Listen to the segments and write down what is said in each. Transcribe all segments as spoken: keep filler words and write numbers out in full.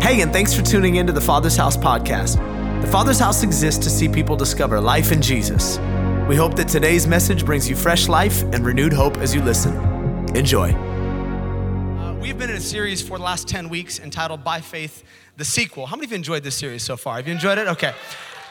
Hey, and thanks for tuning in to the Father's House podcast. The Father's House exists to see people discover life in Jesus. We hope that today's message brings you fresh life and renewed hope as you listen. Enjoy. Uh, we've been in a series for the last ten weeks entitled By Faith, the Sequel. How many of you enjoyed this series so far? Have you enjoyed it? Okay.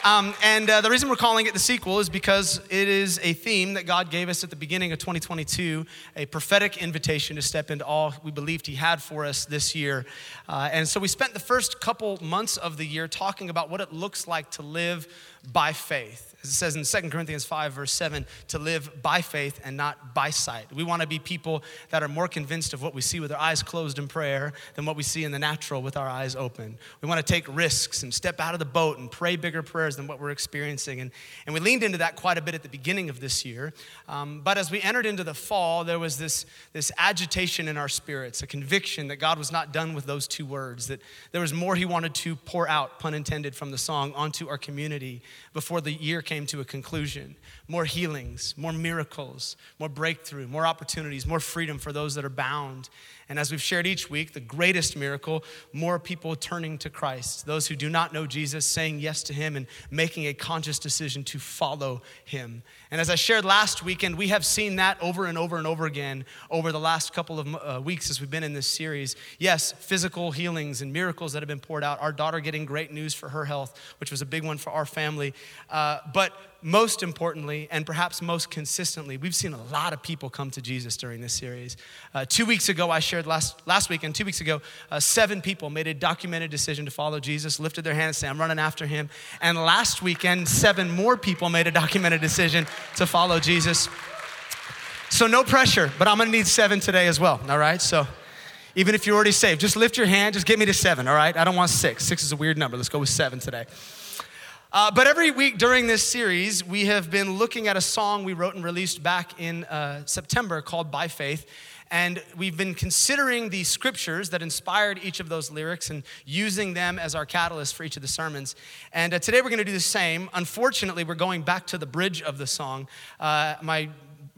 Um, and uh, the reason we're calling it the sequel is because it is a theme that God gave us at the beginning of twenty twenty-two, a prophetic invitation to step into all we believed he had for us this year. Uh, and so we spent the first couple months of the year talking about what it looks like to live by faith. As it says in Second Corinthians five, verse seven, to live by faith and not by sight. We want to be people that are more convinced of what we see with our eyes closed in prayer than what we see in the natural with our eyes open. We want to take risks and step out of the boat and pray bigger prayers than what we're experiencing. And, and we leaned into that quite a bit at the beginning of this year. Um, but as we entered into the fall, there was this, this agitation in our spirits, a conviction that God was not done with those two words, that there was more he wanted to pour out, pun intended, from the song onto our community before the year came to a conclusion. More healings, more miracles, more breakthrough, more opportunities, more freedom for those that are bound. And as we've shared each week, the greatest miracle, more people turning to Christ, those who do not know Jesus, saying yes to him and making a conscious decision to follow him. And as I shared last weekend, we have seen that over and over and over again over the last couple of uh, weeks as we've been in this series. Yes, physical healings and miracles that have been poured out. Our daughter getting great news for her health, which was a big one for our family. Uh, but But most importantly, and perhaps most consistently, we've seen a lot of people come to Jesus during this series. Uh, two weeks ago, I shared last, last week, and two weeks ago, uh, seven people made a documented decision to follow Jesus, lifted their hands, saying, I'm running after him. And last weekend, seven more people made a documented decision to follow Jesus. So no pressure, but I'm gonna need seven today as well, all right? So even if you're already saved, just lift your hand, just get me to seven, all right? I don't want six. Six is a weird number. Let's go with seven today. Uh, but every week during this series, we have been looking at a song we wrote and released back in uh, September called By Faith. And we've been considering the scriptures that inspired each of those lyrics and using them as our catalyst for each of the sermons. And uh, today we're going to do the same. Unfortunately, we're going back to the bridge of the song. Uh, my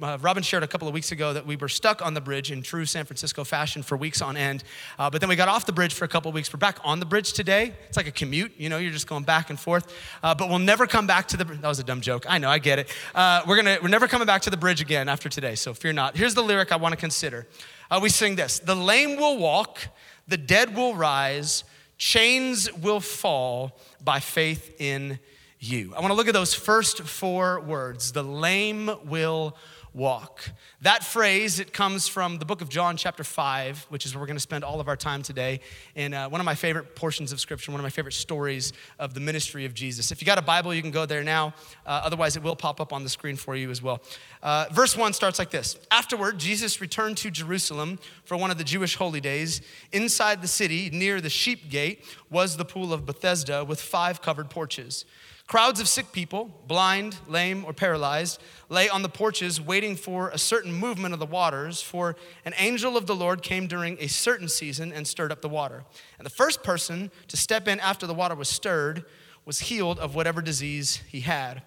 Uh, Robin shared a couple of weeks ago that we were stuck on the bridge in true San Francisco fashion for weeks on end. Uh, but then we got off the bridge for a couple of weeks. We're back on the bridge today. It's like a commute, you know, you're just going back and forth. Uh, but we'll never come back to the, that was a dumb joke. I know, I get it. Uh, we're gonna, we're never coming back to the bridge again after today, so fear not. Here's the lyric I wanna consider. Uh, we sing this, the lame will walk, the dead will rise, chains will fall by faith in you. I wanna look at those first four words. The lame will walk. That phrase, it comes from the book of John chapter five, which is where we're going to spend all of our time today, in uh, one of my favorite portions of scripture, one of my favorite stories of the ministry of Jesus. If you got a Bible, you can go there now. Uh, otherwise, it will pop up on the screen for you as well. Uh, verse one starts like this. Afterward, Jesus returned to Jerusalem for one of the Jewish holy days. Inside the city, near the sheep gate, was the pool of Bethesda with five covered porches. Crowds of sick people, blind, lame, or paralyzed, lay on the porches waiting for a certain movement of the waters, for an angel of the Lord came during a certain season and stirred up the water. And the first person to step in after the water was stirred was healed of whatever disease he had.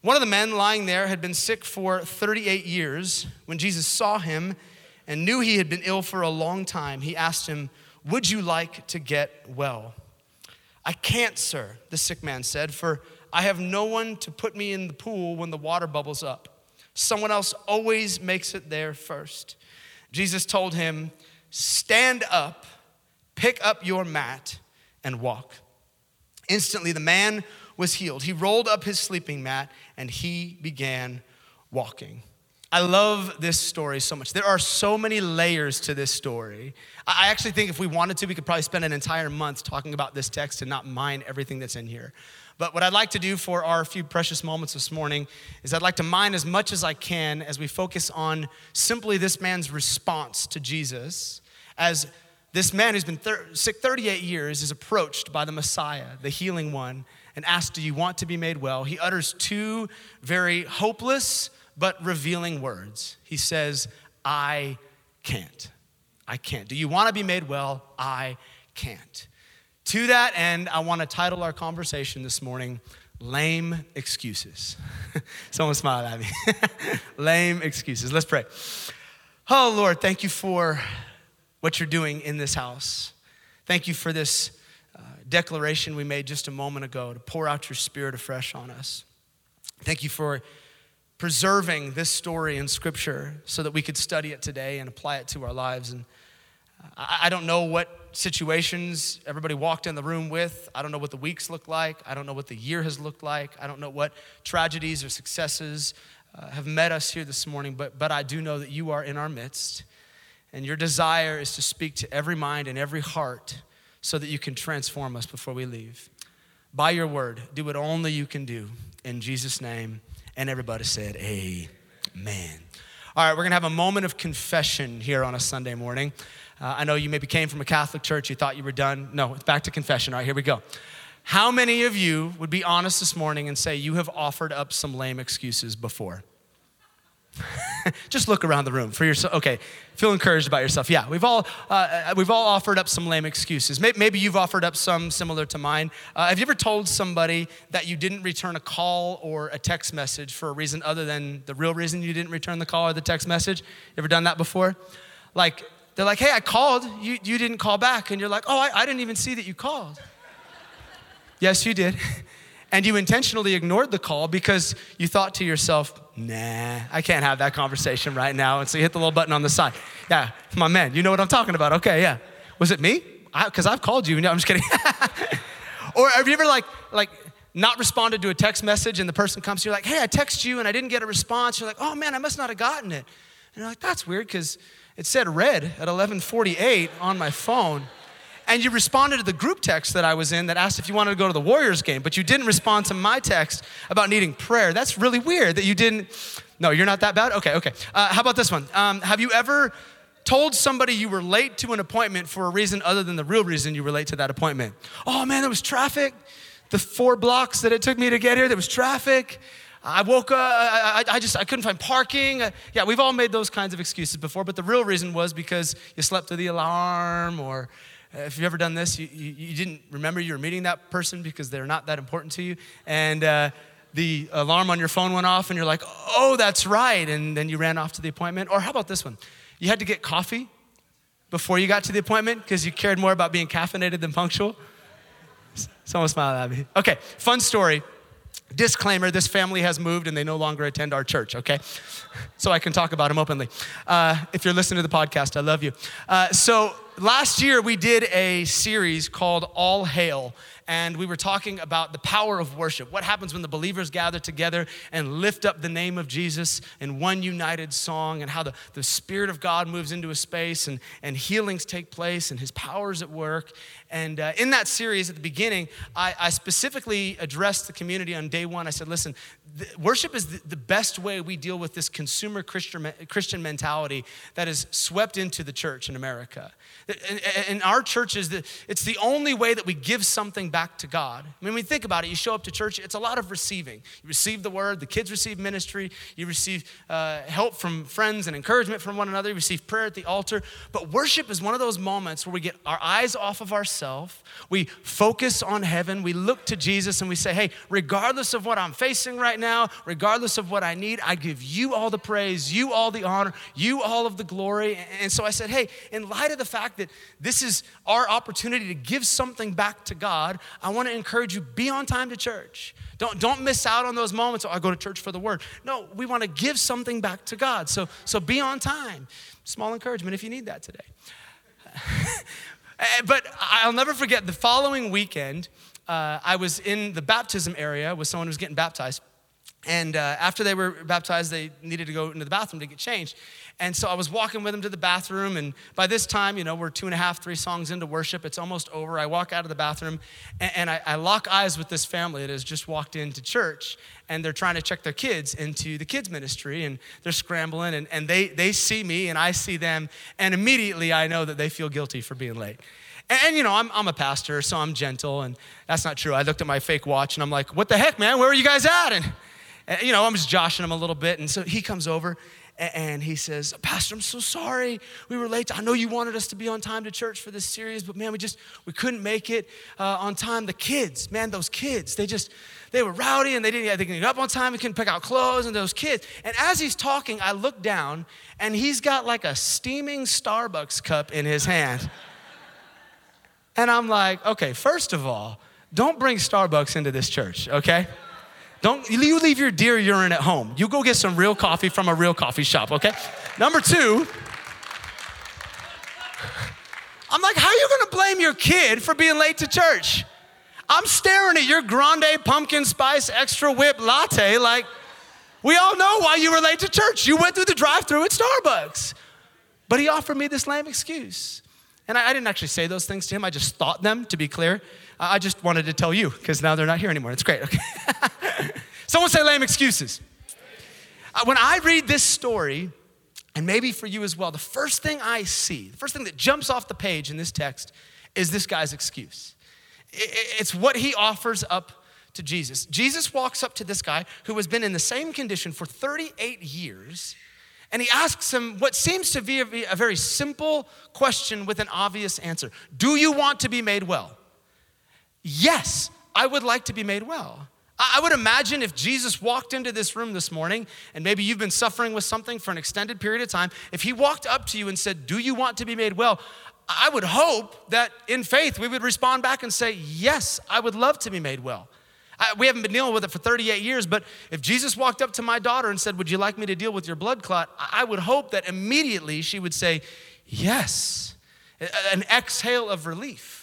One of the men lying there had been sick for thirty-eight years. When Jesus saw him and knew he had been ill for a long time, he asked him, "Would you like to get well?" "I can't, sir," the sick man said, "for I have no one to put me in the pool when the water bubbles up. Someone else always makes it there first." Jesus told him, "Stand up, pick up your mat, and walk." Instantly, the man was healed. He rolled up his sleeping mat, and he began walking. I love this story so much. There are so many layers to this story. I actually think if we wanted to, we could probably spend an entire month talking about this text and not mine everything that's in here. But what I'd like to do for our few precious moments this morning is I'd like to mine as much as I can as we focus on simply this man's response to Jesus, as this man who's been sick thirty-eight years is approached by the Messiah, the healing one, and asked, "Do you want to be made well?" He utters two very hopeless but revealing words. He says, "I can't. I can't. Do you want to be made well? I can't." To that end, I want to title our conversation this morning, Lame Excuses. Someone smiled at me. Lame excuses. Let's pray. Oh, Lord, thank you for what you're doing in this house. Thank you for this declaration we made just a moment ago to pour out your Spirit afresh on us. Thank you for preserving this story in Scripture so that we could study it today and apply it to our lives. And I don't know what situations everybody walked in the room with. I don't know what the weeks look like. I don't know what the year has looked like. I don't know what tragedies or successes uh, have met us here this morning, but but I do know that you are in our midst, and your desire is to speak to every mind and every heart so that you can transform us before we leave. By your word, do what only you can do. In Jesus' name, and everybody said amen. All right, we're going to have a moment of confession here on a Sunday morning. Uh, I know you maybe came from a Catholic church, you thought you were done. No, it's back to confession. All right, here we go. How many of you would be honest this morning and say you have offered up some lame excuses before? Just look around the room for yourself. Okay, feel encouraged about yourself. Yeah, we've all uh, we've all offered up some lame excuses. Maybe you've offered up some similar to mine. Uh, have you ever told somebody that you didn't return a call or a text message for a reason other than the real reason you didn't return the call or the text message? You ever done that before? Like, they're like, hey, I called. You you didn't call back. And you're like, oh, I, I didn't even see that you called. Yes, you did. And you intentionally ignored the call because you thought to yourself, nah, I can't have that conversation right now. And so you hit the little button on the side. Yeah, my man, you know what I'm talking about. Okay, yeah. Was it me? Because I've called you. No, I'm just kidding. Or have you ever like like not responded to a text message and the person comes, you're like, hey, I text you and I didn't get a response. You're like, oh man, I must not have gotten it. And you're like, that's weird because it said red at eleven forty-eight on my phone. And you responded to the group text that I was in that asked if you wanted to go to the Warriors game, but you didn't respond to my text about needing prayer. That's really weird that you didn't. No, you're not that bad? Okay, okay. Uh, how about this one? Um, have you ever told somebody you were late to an appointment for a reason other than the real reason you were late to that appointment? Oh man, there was traffic. The four blocks that it took me to get here, there was traffic. I woke up, I, I just, I couldn't find parking. Yeah, we've all made those kinds of excuses before, but the real reason was because you slept through the alarm, or if you've ever done this, you, you, you didn't remember you were meeting that person because they're not that important to you, and uh, the alarm on your phone went off, and you're like, oh, that's right, and then you ran off to the appointment. Or how about this one? You had to get coffee before you got to the appointment because you cared more about being caffeinated than punctual. Someone smiled at me. Okay, fun story. Disclaimer, this family has moved and they no longer attend our church, okay? So I can talk about them openly. Uh, if you're listening to the podcast, I love you. Uh, so last year we did a series called All Hail, and we were talking about the power of worship. What happens when the believers gather together and lift up the name of Jesus in one united song, and how the, the Spirit of God moves into a space, and, and healings take place, and his power's at work. And uh, in that series at the beginning, I, I specifically addressed the community on day one. I said, listen, the, worship is the, the best way we deal with this consumer Christian, Christian mentality that is swept into the church in America. In, in our churches, it's the only way that we give something back to God. I mean, when we think about it, you show up to church, it's a lot of receiving. You receive the word, the kids receive ministry, you receive uh, help from friends and encouragement from one another, you receive prayer at the altar. But worship is one of those moments where we get our eyes off of ourselves, we focus on heaven, we look to Jesus, and we say, hey, regardless of what I'm facing right now, regardless of what I need, I give you all the praise, you all the honor, you all of the glory. And so I said, hey, in light of the fact that this is our opportunity to give something back to God, I want to encourage you, be on time to church. Don't, don't miss out on those moments. Oh, I go to church for the word. No, we want to give something back to God. So, so be on time. Small encouragement if you need that today. But I'll never forget the following weekend, uh, I was in the baptism area with someone who was getting baptized. And uh, after they were baptized, they needed to go into the bathroom to get changed. And so I was walking with them to the bathroom. And by this time, you know, we're two and a half, three songs into worship. It's almost over. I walk out of the bathroom, and, and I, I lock eyes with this family that has just walked into church. And they're trying to check their kids into the kids ministry. And they're scrambling. And, and they, they see me, and I see them. And immediately, I know that they feel guilty for being late. And, you know, I'm I'm a pastor, so I'm gentle. And that's not true. I looked at my fake watch, and I'm like, what the heck, man? Where are you guys at? And... You know, I'm just joshing him a little bit. And so he comes over and he says, Pastor, I'm so sorry we were late. I know you wanted us to be on time to church for this series, but man, we just, we couldn't make it uh, on time. The kids, man, those kids, they just, they were rowdy and they didn't, they didn't get up on time. They couldn't pick out clothes, and those kids. And as he's talking, I look down and he's got like a steaming Starbucks cup in his hand. And I'm like, okay, first of all, don't bring Starbucks into this church, okay? Don't, you leave your deer urine at home. You go get some real coffee from a real coffee shop, okay? Number two, I'm like, how are you gonna blame your kid for being late to church? I'm staring at your grande pumpkin spice extra whip latte like, we all know why you were late to church. You went through the drive-thru at Starbucks. But he offered me this lame excuse. And I, I didn't actually say those things to him. I just thought them, to be clear. I just wanted to tell you because now they're not here anymore. It's great. Okay. Someone say lame excuses. When I read this story, and maybe for you as well, the first thing I see, the first thing that jumps off the page in this text is this guy's excuse. It's what he offers up to Jesus. Jesus walks up to this guy who has been in the same condition for thirty-eight years, and he asks him what seems to be a very simple question with an obvious answer. Do you want to be made well? Yes, I would like to be made well. I would imagine if Jesus walked into this room this morning, and maybe you've been suffering with something for an extended period of time, if he walked up to you and said, do you want to be made well? I would hope that in faith we would respond back and say, yes, I would love to be made well. I, we haven't been dealing with it for thirty-eight years, but if Jesus walked up to my daughter and said, would you like me to deal with your blood clot? I would hope that immediately she would say, yes, an exhale of relief.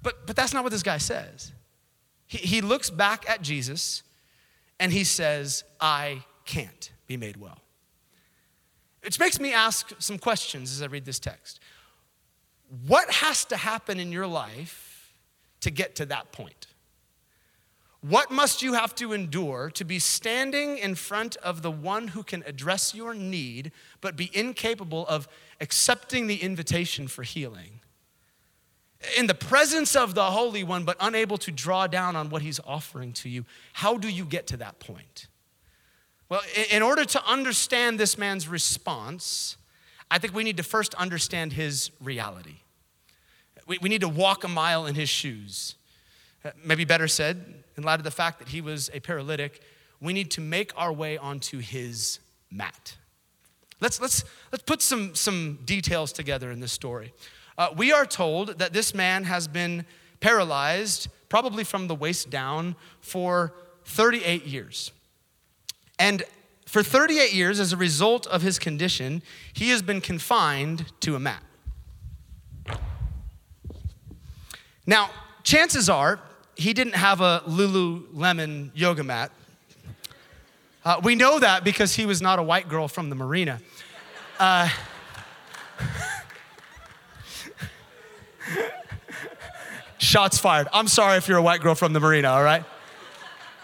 But, but that's not what this guy says. He, he looks back at Jesus and he says, I can't be made well. Which makes me ask some questions as I read this text. What has to happen in your life to get to that point? What must you have to endure to be standing in front of the one who can address your need but be incapable of accepting the invitation for healing? In the presence of the Holy One but unable to draw down on what he's offering to you, how do you get to that point? Well, in order to understand this man's response, I think we need to first understand his reality. We, we need to walk a mile in his shoes. Maybe better said, in light of the fact that he was a paralytic, we need to make our way onto his mat. Let's let's let's put some, some details together in this story. Uh, we are told that this man has been paralyzed, probably from the waist down, for thirty-eight years. And for thirty-eight years, as a result of his condition, he has been confined to a mat. Now, chances are, he didn't have a Lululemon yoga mat. Uh, we know that because he was not a white girl from the marina. Uh, shots fired. I'm sorry if you're a white girl from the marina, all right?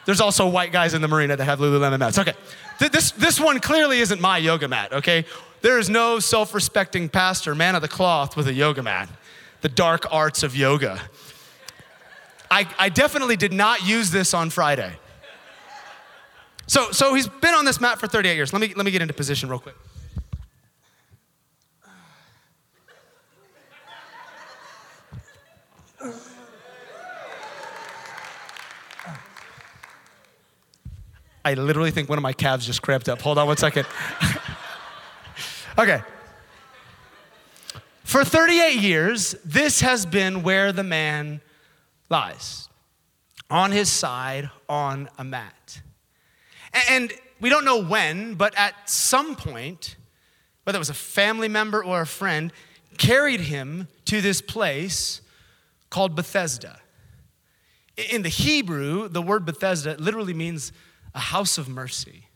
There's also white guys in the marina that have Lululemon mats. Okay, this, this one clearly isn't my yoga mat, okay? There is no self-respecting pastor, man of the cloth, with a yoga mat. The dark arts of yoga. I, I definitely did not use this on Friday. So, so he's been on this mat for thirty-eight years. Let me, let me get into position real quick. I literally think one of my calves just cramped up. Hold on one second. Okay. For thirty-eight years, this has been where the man lies, on his side, on a mat. And we don't know when, but at some point, whether it was a family member or a friend, carried him to this place called Bethesda. In the Hebrew, the word Bethesda literally means a house of mercy.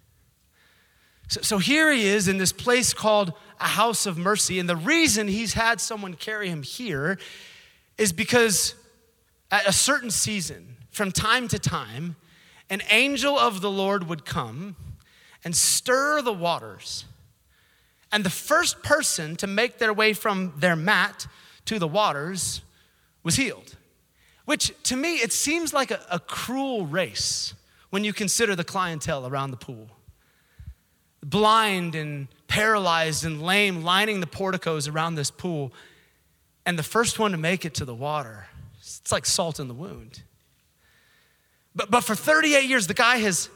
So, so here he is in this place called a house of mercy, and the reason he's had someone carry him here is because at a certain season, from time to time, an angel of the Lord would come and stir the waters. And the first person to make their way from their mat to the waters was healed. Which, to me, it seems like a, a cruel race when you consider the clientele around the pool. Blind and paralyzed and lame, lining the porticos around this pool. And the first one to make it to the water, it's like salt in the wound. But, but for thirty-eight years, the guy has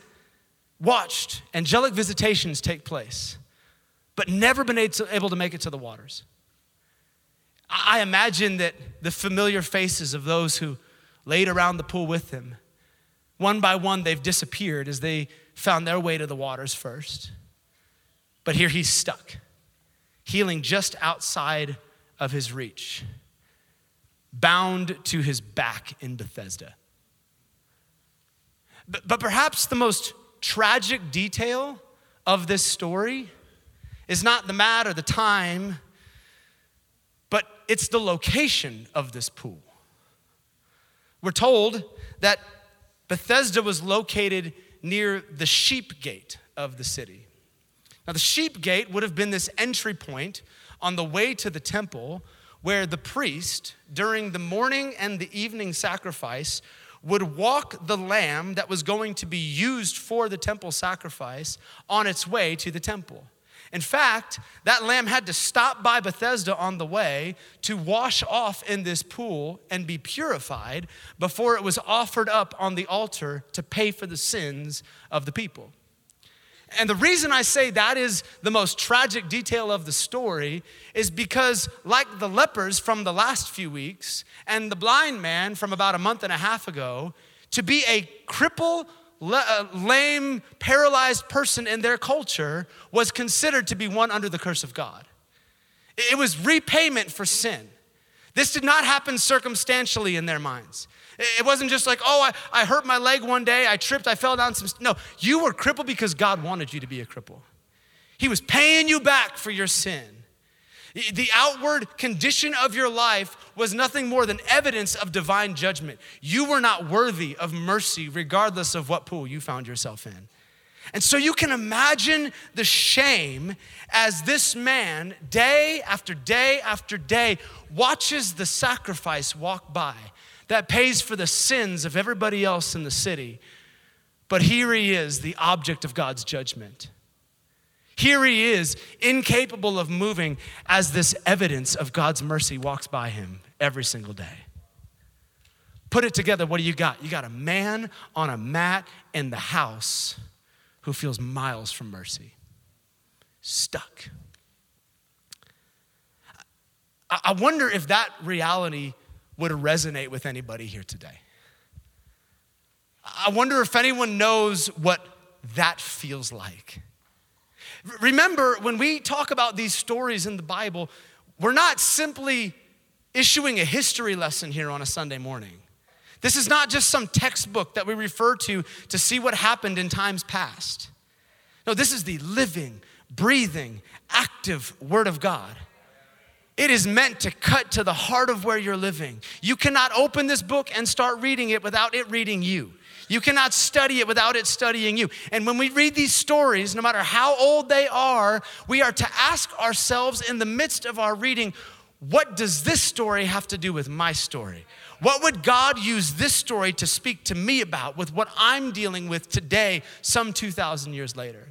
watched angelic visitations take place, but never been able to make it to the waters. I imagine that the familiar faces of those who laid around the pool with him. One by one, they've disappeared as they found their way to the waters first. But here he's stuck, healing just outside of his reach, bound to his back in Bethesda. But, but perhaps the most tragic detail of this story is not the mat or the time, but it's the location of this pool. We're told that Bethesda was located near the sheep gate of the city. Now, the sheep gate would have been this entry point on the way to the temple where the priest, during the morning and the evening sacrifice, would walk the lamb that was going to be used for the temple sacrifice on its way to the temple. In fact, that lamb had to stop by Bethesda on the way to wash off in this pool and be purified before it was offered up on the altar to pay for the sins of the people. And the reason I say that is the most tragic detail of the story is because, like the lepers from the last few weeks and the blind man from about a month and a half ago, to be a cripple, lame, paralyzed person in their culture was considered to be one under the curse of God. It was repayment for sin. This did not happen circumstantially in their minds. It wasn't just like, oh, I, I hurt my leg one day, I tripped, I fell down some... St-. No, you were crippled because God wanted you to be a cripple. He was paying you back for your sin. The outward condition of your life was nothing more than evidence of divine judgment. You were not worthy of mercy regardless of what pool you found yourself in. And so you can imagine the shame as this man, day after day after day, watches the sacrifice walk by that pays for the sins of everybody else in the city. But here he is, the object of God's judgment. Here he is, incapable of moving as this evidence of God's mercy walks by him every single day. Put it together, what do you got? You got a man on a mat in the house who feels miles from mercy, stuck. I wonder if that reality would resonate with anybody here today. I wonder if anyone knows what that feels like. Remember, when we talk about these stories in the Bible, we're not simply issuing a history lesson here on a Sunday morning. This is not just some textbook that we refer to to see what happened in times past. No, this is the living, breathing, active Word of God. It is meant to cut to the heart of where you're living. You cannot open this book and start reading it without it reading you. You cannot study it without it studying you. And when we read these stories, no matter how old they are, we are to ask ourselves in the midst of our reading, what does this story have to do with my story? What would God use this story to speak to me about with what I'm dealing with today, some two thousand years later?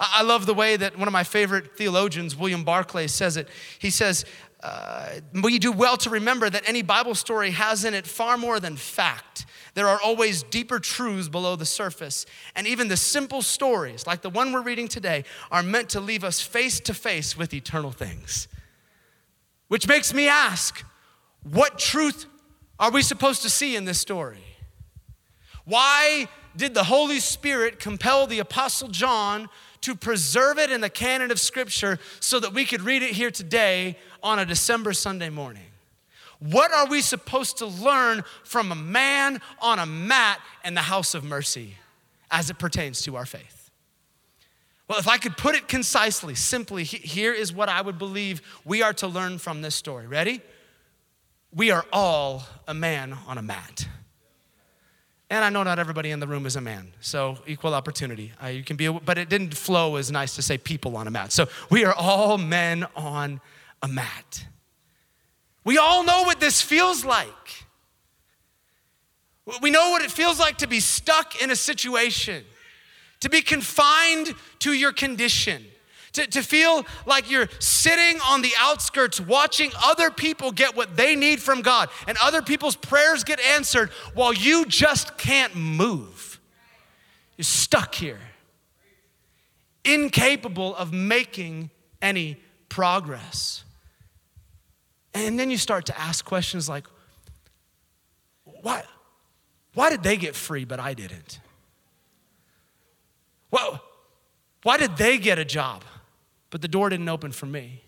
I love the way that one of my favorite theologians, William Barclay, says it. He says, uh, we do well to remember that any Bible story has in it far more than fact. There are always deeper truths below the surface. And even the simple stories, like the one we're reading today, are meant to leave us face to face with eternal things. Which makes me ask, what truth are we supposed to see in this story? Why did the Holy Spirit compel the Apostle John to preserve it in the canon of Scripture so that we could read it here today on a December Sunday morning? What are we supposed to learn from a man on a mat in the house of mercy as it pertains to our faith? Well, if I could put it concisely, simply, here is what I would believe we are to learn from this story. Ready? We are all a man on a mat. And I know not everybody in the room is a man, so equal opportunity. Uh, you can be, a, but it didn't flow as nice to say people on a mat. So we are all men on a mat. We all know what this feels like. We know what it feels like to be stuck in a situation, to be confined to your condition, to, to feel like you're sitting on the outskirts watching other people get what they need from God and other people's prayers get answered while you just can't move. You're stuck here, incapable of making any progress. And then you start to ask questions like, why, why did they get free but I didn't? Well, why did they get a job but the door didn't open for me?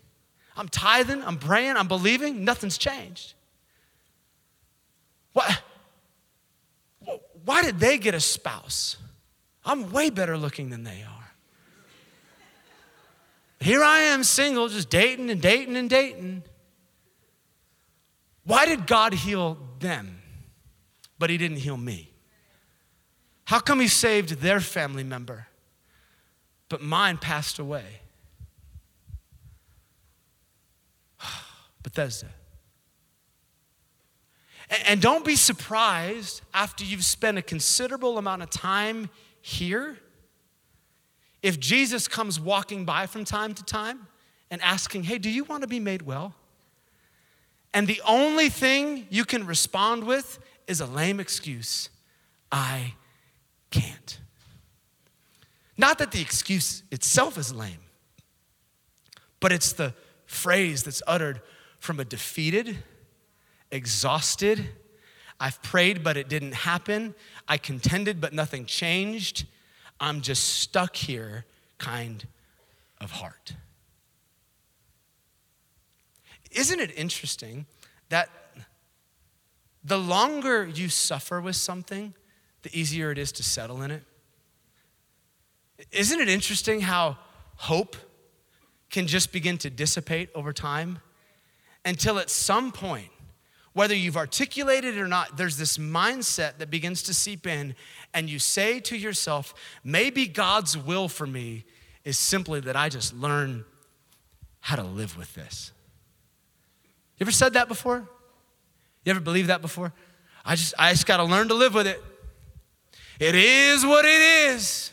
I'm tithing, I'm praying, I'm believing, nothing's changed. Why, why did they get a spouse? I'm way better looking than they are. Here I am single, just dating and dating and dating. Why did God heal them, but he didn't heal me? How come he saved their family member, but mine passed away? Bethesda. And don't be surprised after you've spent a considerable amount of time here if Jesus comes walking by from time to time and asking, hey, do you want to be made well? And the only thing you can respond with is a lame excuse. I can't. Not that the excuse itself is lame, but it's the phrase that's uttered from a defeated, exhausted, I've prayed but it didn't happen, I contended but nothing changed, I'm just stuck here kind of heart. Isn't it interesting that the longer you suffer with something, the easier it is to settle in it? Isn't it interesting how hope can just begin to dissipate over time until at some point, whether you've articulated it or not, there's this mindset that begins to seep in and you say to yourself, maybe God's will for me is simply that I just learn how to live with this. You ever said that before? You ever believed that before? I just I just gotta learn to live with it. It is what it is.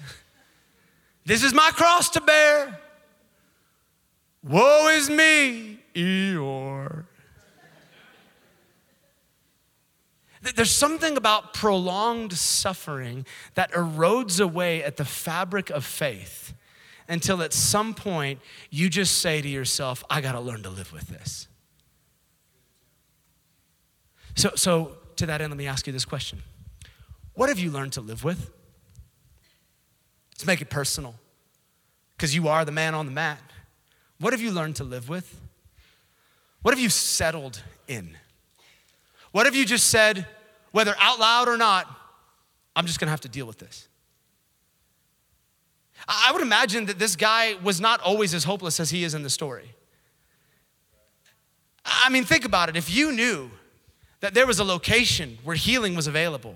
This is my cross to bear. Woe is me, Eeyore. There's something about prolonged suffering that erodes away at the fabric of faith until at some point you just say to yourself, I gotta learn to live with this. So, so to that end, let me ask you this question. What have you learned to live with? Let's make it personal, because you are the man on the mat. What have you learned to live with? What have you settled in? What have you just said, whether out loud or not, I'm just gonna have to deal with this? I would imagine that this guy was not always as hopeless as he is in the story. I mean, think about it. If you knew that there was a location where healing was available.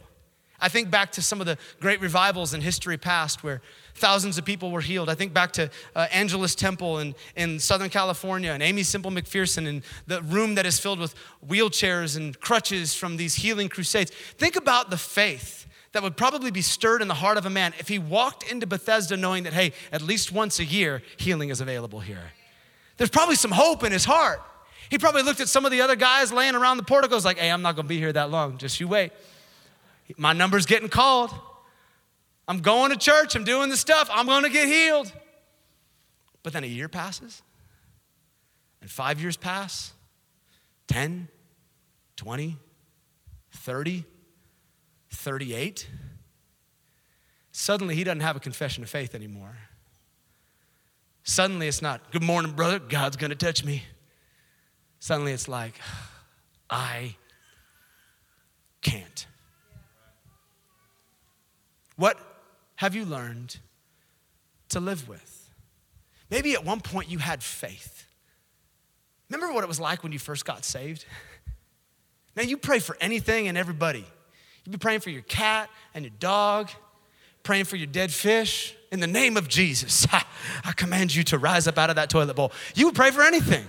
I think back to some of the great revivals in history past where thousands of people were healed. I think back to uh, Angelus Temple in, in Southern California and Aimee Semple McPherson and the room that is filled with wheelchairs and crutches from these healing crusades. Think about the faith that would probably be stirred in the heart of a man if he walked into Bethesda knowing that, hey, at least once a year, healing is available here. There's probably some hope in his heart. He probably looked at some of the other guys laying around the porticos like, hey, I'm not gonna be here that long, just you wait. My number's getting called. I'm going to church, I'm doing the stuff, I'm gonna get healed. But then a year passes, and five years pass, ten, twenty, thirty, thirty-eight. Suddenly he doesn't have a confession of faith anymore. Suddenly it's not, good morning, brother, God's gonna touch me. Suddenly it's like, I can't. What have you learned to live with? Maybe at one point you had faith. Remember what it was like when you first got saved? Man, you pray for anything and everybody. You'd be praying for your cat and your dog, praying for your dead fish. In the name of Jesus, I, I command you to rise up out of that toilet bowl. You would pray for anything.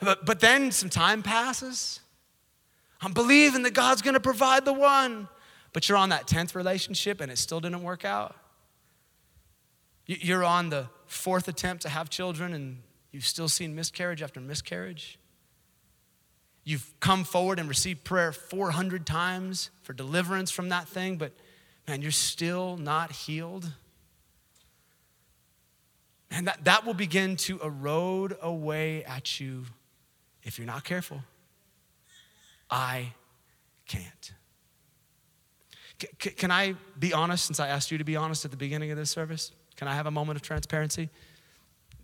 But, but then some time passes. I'm believing that God's gonna provide the one, but you're on that tenth relationship and it still didn't work out. You're on the fourth attempt to have children and you've still seen miscarriage after miscarriage. You've come forward and received prayer four hundred times for deliverance from that thing, but man, you're still not healed. And that, that will begin to erode away at you if you're not careful. I can't. C- can I be honest, since I asked you to be honest at the beginning of this service? Can I have a moment of transparency?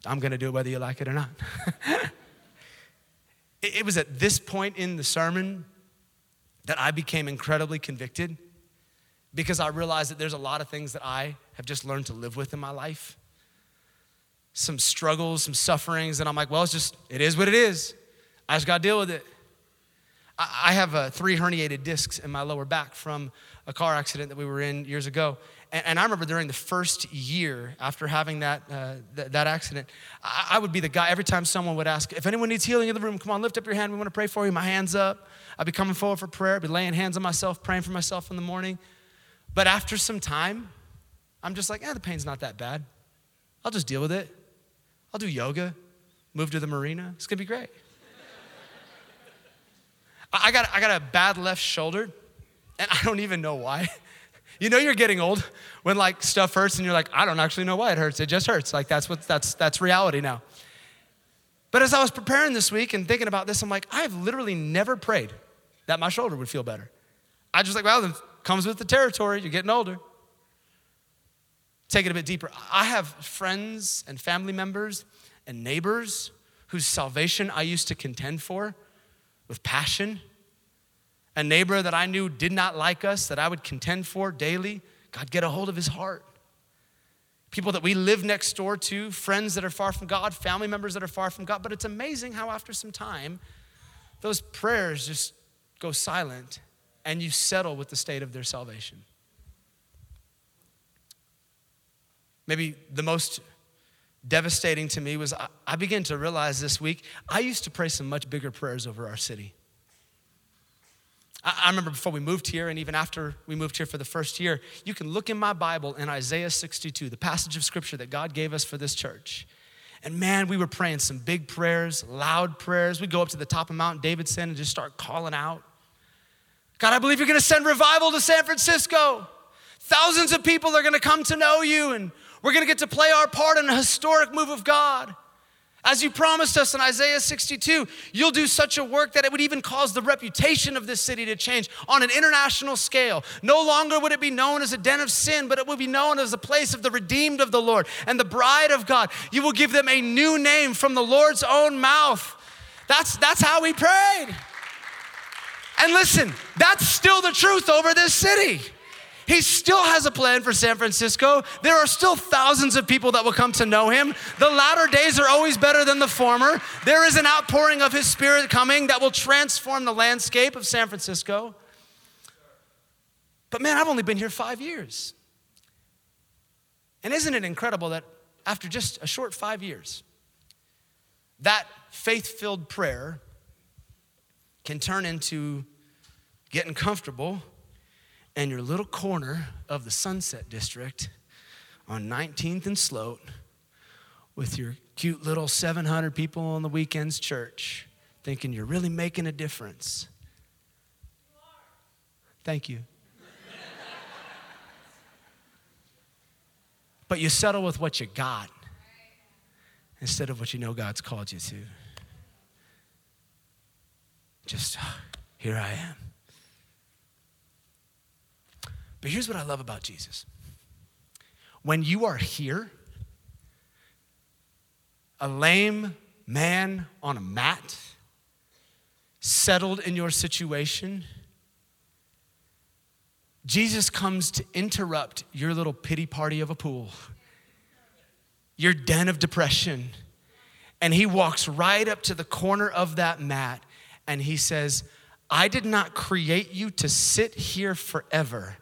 I'm going to do it whether you like it or not. it, it was at this point in the sermon that I became incredibly convicted, because I realized that there's a lot of things that I have just learned to live with in my life. Some struggles, some sufferings, and I'm like, well, it's just, it is what it is. I just got to deal with it. I, I have uh, three herniated discs in my lower back from a car accident that we were in years ago. And, and I remember during the first year after having that uh, th- that accident, I, I would be the guy, every time someone would ask, if anyone needs healing in the room, come on, lift up your hand. We want to pray for you. My hand's up. I'd be coming forward for prayer. I'd be laying hands on myself, praying for myself in the morning. But after some time, I'm just like, eh, the pain's not that bad. I'll just deal with it. I'll do yoga, move to the marina. It's gonna be great. I got I got a bad left shoulder, and I don't even know why. You know you're getting old when like stuff hurts and you're like, I don't actually know why it hurts. It just hurts. Like that's what that's that's reality now. But as I was preparing this week and thinking about this, I'm like, I've literally never prayed that my shoulder would feel better. I just like, wow, well, it comes with the territory. You're getting older. Take it a bit deeper. I have friends and family members and neighbors whose salvation I used to contend for with passion. A neighbor that I knew did not like us, that I would contend for daily. God, get a hold of his heart. People that we live next door to, friends that are far from God, family members that are far from God. But it's amazing how after some time, those prayers just go silent and you settle with the state of their salvation. Maybe the most devastating to me was I, I began to realize this week, I used to pray some much bigger prayers over our city. I, I remember before we moved here, and even after we moved here for the first year, you can look in my Bible in Isaiah sixty-two, the passage of scripture that God gave us for this church. And man, we were praying some big prayers, loud prayers. We'd go up to the top of Mount Davidson and just start calling out, God, I believe you're gonna send revival to San Francisco. Thousands of people are gonna come to know you, and we're gonna get to play our part in a historic move of God. As you promised us in Isaiah sixty-two, you'll do such a work that it would even cause the reputation of this city to change on an international scale. No longer would it be known as a den of sin, but it will be known as the place of the redeemed of the Lord and the bride of God. You will give them a new name from the Lord's own mouth. That's, that's how we prayed. And listen, that's still the truth over this city. He still has a plan for San Francisco. There are still thousands of people that will come to know him. The latter days are always better than the former. There is an outpouring of his spirit coming that will transform the landscape of San Francisco. But man, I've only been here five years. And isn't it incredible that after just a short five years, that faith-filled prayer can turn into getting comfortable and your little corner of the Sunset District on nineteenth and Sloat with your cute little seven hundred people on the weekends church, thinking you're really making a difference. Thank you. But you settle with what you got instead of what you know God's called you to. Just, here I am. But here's what I love about Jesus. When you are here, a lame man on a mat, settled in your situation, Jesus comes to interrupt your little pity party of a pool, your den of depression, and he walks right up to the corner of that mat and he says, I did not create you to sit here forever.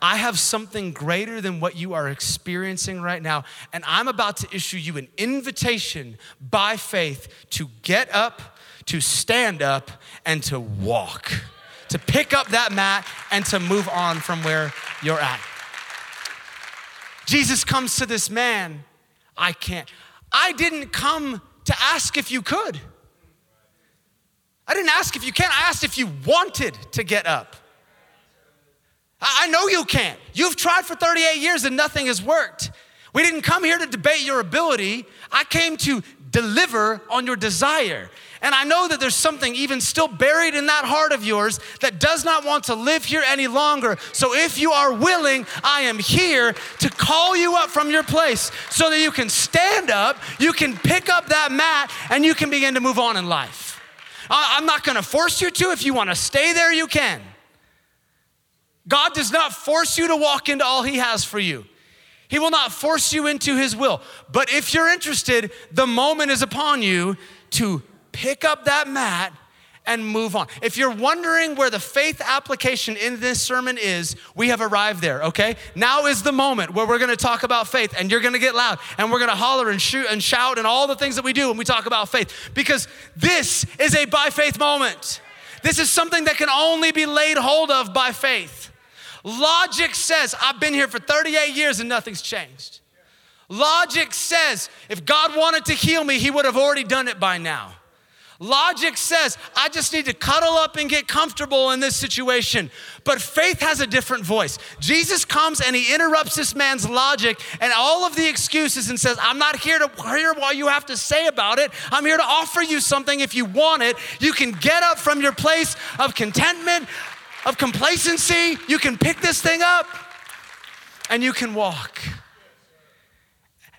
I have something greater than what you are experiencing right now. And I'm about to issue you an invitation by faith to get up, to stand up, and to walk, to pick up that mat and to move on from where you're at. Jesus comes to this man, I can't. I didn't come to ask if you could. I didn't ask if you can. I asked if you wanted to get up. I know you can't. You've tried for thirty-eight years and nothing has worked. We didn't come here to debate your ability. I came to deliver on your desire. And I know that there's something even still buried in that heart of yours that does not want to live here any longer. So if you are willing, I am here to call you up from your place so that you can stand up, you can pick up that mat, and you can begin to move on in life. I'm not gonna force you to. If you wanna stay there, you can. God does not force you to walk into all he has for you. He will not force you into his will. But if you're interested, the moment is upon you to pick up that mat and move on. If you're wondering where the faith application in this sermon is, we have arrived there, okay? Now is the moment where we're gonna talk about faith, and you're gonna get loud, and we're gonna holler and shoot and shout and all the things that we do when we talk about faith, because this is a by faith moment. This is something that can only be laid hold of by faith. Logic says, I've been here for thirty-eight years and nothing's changed. Logic says, if God wanted to heal me, he would have already done it by now. Logic says, I just need to cuddle up and get comfortable in this situation. But faith has a different voice. Jesus comes and he interrupts this man's logic and all of the excuses and says, I'm not here to hear what you have to say about it. I'm here to offer you something if you want it. You can get up from your place of contentment, of complacency. You can pick this thing up and you can walk.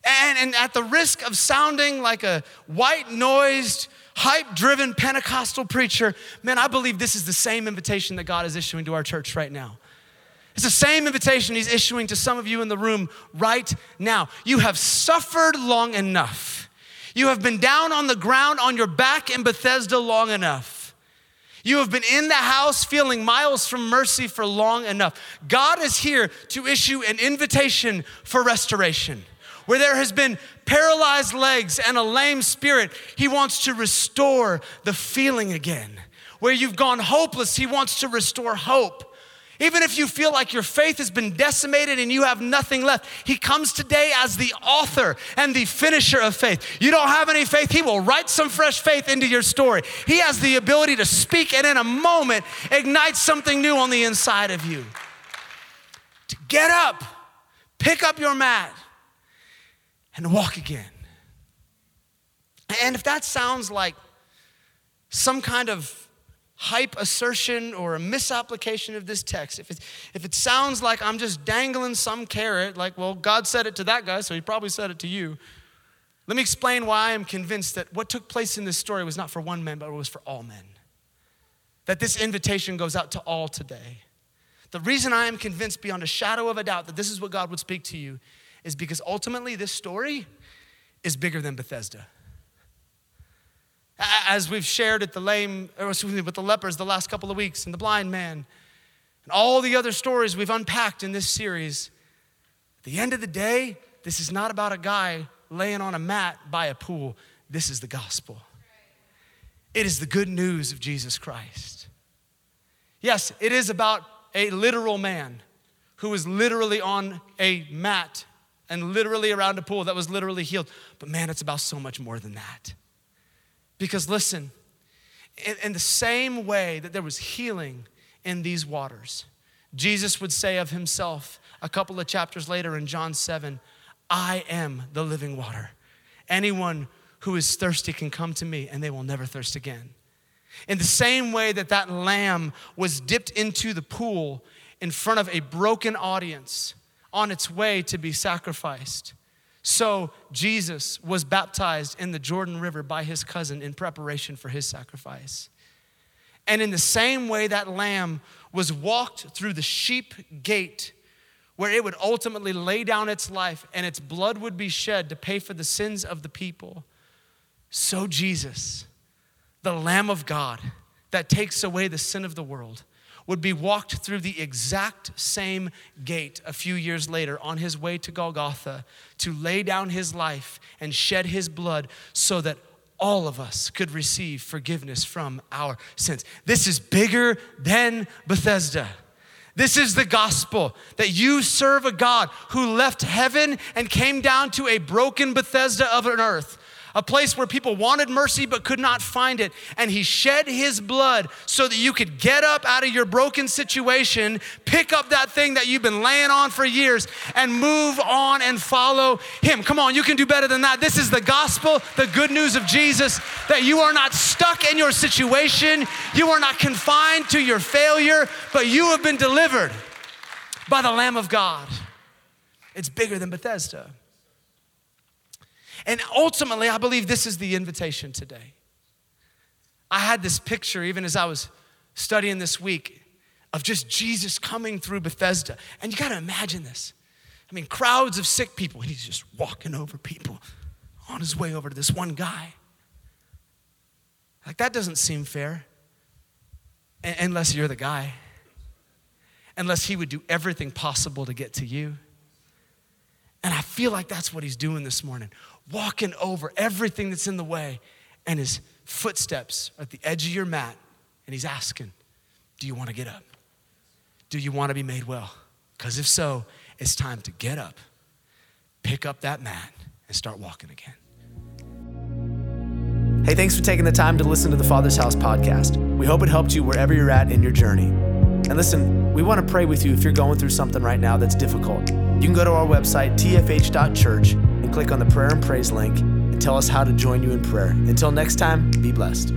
And, and at the risk of sounding like a white-noised, hype-driven Pentecostal preacher, man, I believe this is the same invitation that God is issuing to our church right now. It's the same invitation he's issuing to some of you in the room right now. You have suffered long enough. You have been down on the ground on your back in Bethesda long enough. You have been in the house feeling miles from mercy for long enough. God is here to issue an invitation for restoration. Where there has been paralyzed legs and a lame spirit, he wants to restore the feeling again. Where you've gone hopeless, he wants to restore hope. Even if you feel like your faith has been decimated and you have nothing left, he comes today as the author and the finisher of faith. You don't have any faith, he will write some fresh faith into your story. He has the ability to speak and in a moment, ignite something new on the inside of you. To get up, pick up your mat, and walk again. And if that sounds like some kind of hype assertion or a misapplication of this text, if it, if it sounds like I'm just dangling some carrot, like, well, God said it to that guy, so he probably said it to you, let me explain why I am convinced that what took place in this story was not for one man, but it was for all men. That this invitation goes out to all today. The reason I am convinced beyond a shadow of a doubt that this is what God would speak to you is because ultimately this story is bigger than Bethesda. As we've shared at the lame, or excuse me, with the lepers the last couple of weeks and the blind man and all the other stories we've unpacked in this series, at the end of the day, this is not about a guy laying on a mat by a pool. This is the gospel. It is the good news of Jesus Christ. Yes, it is about a literal man who was literally on a mat and literally around a pool that was literally healed. But man, it's about so much more than that. Because listen, in, in the same way that there was healing in these waters, Jesus would say of himself a couple of chapters later in John seven, I am the living water. Anyone who is thirsty can come to me and they will never thirst again. In the same way that that lamb was dipped into the pool in front of a broken audience, on its way to be sacrificed. So Jesus was baptized in the Jordan River by his cousin in preparation for his sacrifice. And in the same way that lamb was walked through the sheep gate where it would ultimately lay down its life and its blood would be shed to pay for the sins of the people, so Jesus, the Lamb of God that takes away the sin of the world, would be walked through the exact same gate a few years later on his way to Golgotha to lay down his life and shed his blood so that all of us could receive forgiveness from our sins. This is bigger than Bethesda. This is the gospel, that you serve a God who left heaven and came down to a broken Bethesda of an earth. a place where people wanted mercy but could not find it. And he shed his blood so that you could get up out of your broken situation, pick up that thing that you've been laying on for years, and move on and follow him. Come on, you can do better than that. This is the gospel, the good news of Jesus, that you are not stuck in your situation. You are not confined to your failure, but you have been delivered by the Lamb of God. It's bigger than Bethesda. And ultimately, I believe this is the invitation today. I had this picture, even as I was studying this week, of just Jesus coming through Bethesda. And you gotta imagine this. I mean, crowds of sick people, and he's just walking over people on his way over to this one guy. Like, that doesn't seem fair, unless you're the guy. Unless he would do everything possible to get to you. And I feel like that's what he's doing this morning, walking over everything that's in the way, and his footsteps are at the edge of your mat, and he's asking, do you want to get up? Do you want to be made well? Because if so, it's time to get up, pick up that mat, and start walking again. Hey, thanks for taking the time to listen to the Father's House podcast. We hope it helped you wherever you're at in your journey. And listen, we want to pray with you if you're going through something right now that's difficult. You can go to our website, t f h dot church, and click on the prayer and praise link and tell us how to join you in prayer. Until next time, be blessed.